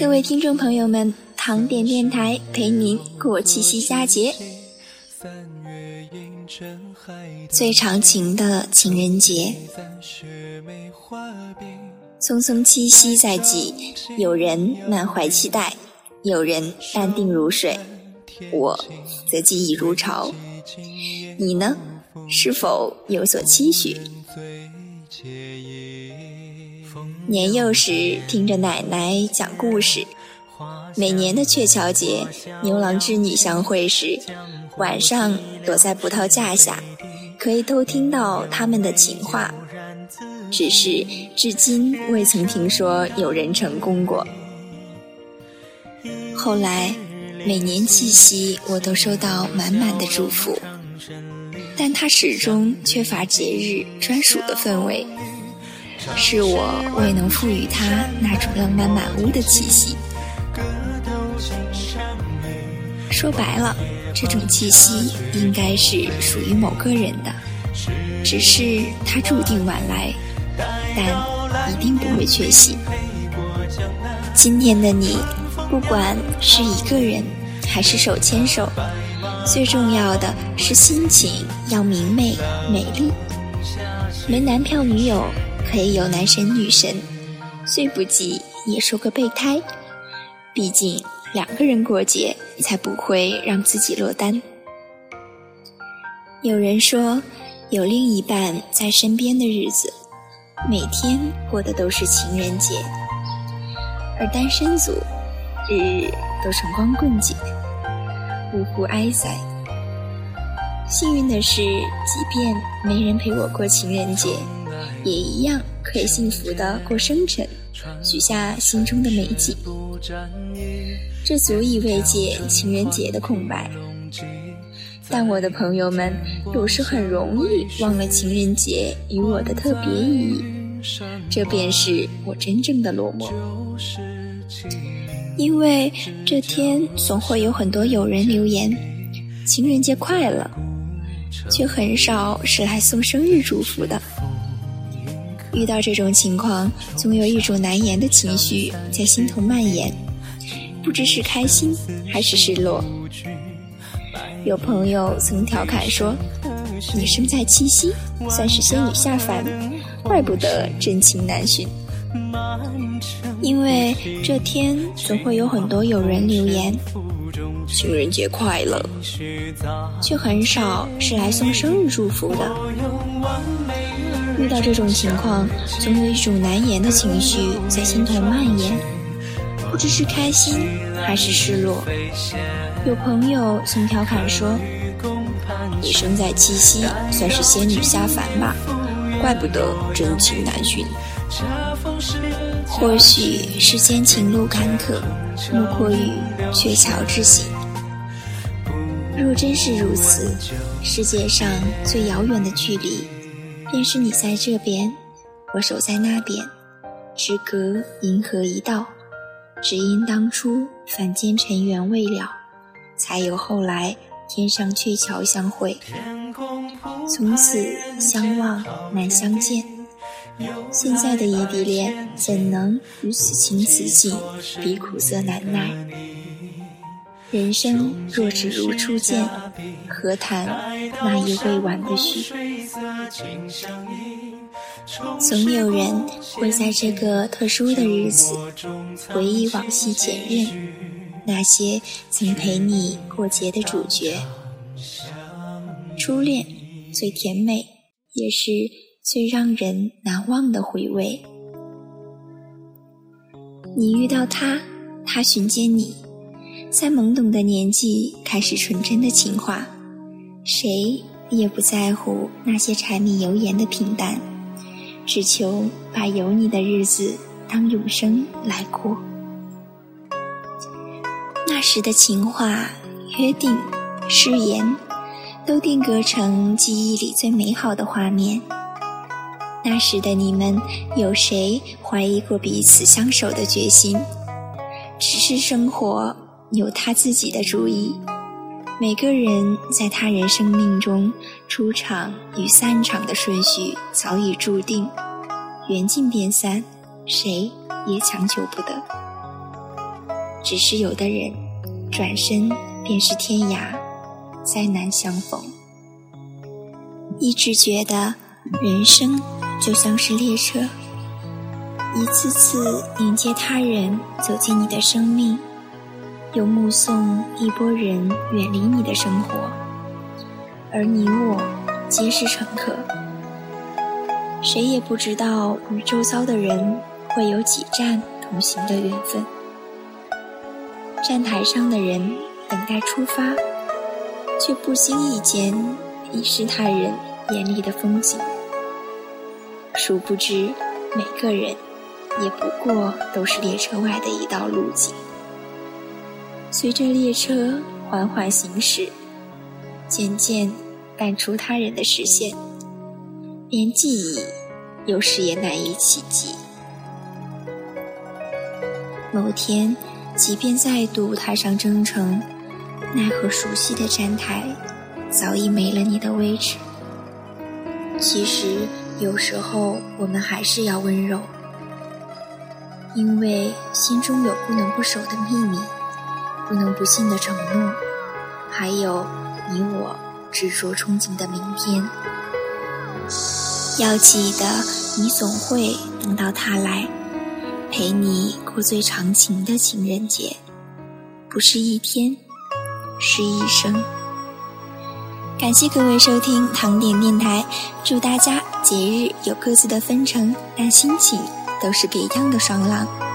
各位听众朋友们，糖点电台陪您过七夕佳节，最长情的情人节。匆匆七夕在即，有人满怀期待，有人淡定如水，我则记忆如潮。你呢，是否有所期许？年幼时听着奶奶讲故事，每年的鹊桥节，牛郎织女相会时，晚上躲在葡萄架下，可以偷听到他们的情话，只是至今未曾听说有人成功过。后来每年七夕我都收到满满的祝福，但它始终缺乏节日专属的氛围，是我未能赋予它那种浪漫满屋的气息。说白了，这种气息应该是属于某个人的，只是它注定晚来，但一定不会缺席。今天的你，不管是一个人还是手牵手，最重要的是心情要明媚美丽。没男票女友可以有男神女神，最不济也说个备胎，毕竟两个人过节才不会让自己落单。有人说，有另一半在身边的日子，每天过的都是情人节，而单身族日日都成光棍节，呜呼哀哉。幸运的是，即便没人陪我过情人节，也一样可以幸福地过生辰，许下心中的美景。这足以慰藉情人节的空白，但我的朋友们有时很容易忘了情人节与我的特别意义，这便是我真正的落寞。因为这天总会有很多友人留言情人节快乐，却很少是来送生日祝福的。遇到这种情况，总有一种难言的情绪在心头蔓延，不知是开心还是失落。有朋友曾调侃说，你生在七夕，算是仙女下凡，怪不得真情难寻。因为这天总会有很多友人留言情人节快乐，却很少是来送生日祝福的。遇到这种情况，总有一种难言的情绪在心头蔓延，不知是开心还是失落。有朋友曾调侃说，你生在七夕，算是仙女下凡吧，怪不得真情难寻。或许世间情路坎坷，莫过于鹊桥之行。若真是如此，世界上最遥远的距离，便是你在这边，我守在那边，只隔银河一道。只因当初凡间尘缘未了，才有后来天上鹊桥相会，从此相望难相见。现在的异地恋怎能与此情此景比苦涩难耐？人生若只如初见，何谈那一未完的许？总有人会在这个特殊的日子回忆往昔前任，那些曾陪你过节的主角。初恋最甜美，也是最让人难忘的回味。你遇到他，他寻见你，在懵懂的年纪开始纯真的情话，谁也不在乎那些柴米油盐的平淡，只求把有你的日子当永生来过。那时的情话、约定、誓言，都定格成记忆里最美好的画面。那时的你们，有谁怀疑过彼此相守的决心？只是生活有他自己的主意，每个人在他人生命中出场与散场的顺序早已注定，缘尽便散，谁也强求不得。只是有的人转身便是天涯，再难相逢。一直觉得人生就像是列车，一次次迎接他人走进你的生命，又目送一波人远离你的生活，而你我皆是乘客。谁也不知道与周遭的人会有几站同行的缘分。站台上的人等待出发，却不经意间已是他人眼里的风景。殊不知每个人也不过都是列车外的一道路径。随着列车缓缓行驶，渐渐淡出他人的视线，连记忆有时也难以企及。某天即便再度踏上征程，奈何熟悉的站台早已没了你的位置。其实有时候我们还是要温柔，因为心中有不能不守的秘密，不能不信的承诺，还有你我执着憧憬的明天。要记得你总会等到他来，陪你过最长情的情人节，不是一天，是一生。感谢各位收听糖点电台，祝大家节日有各自的分程，但心情都是别样的爽朗。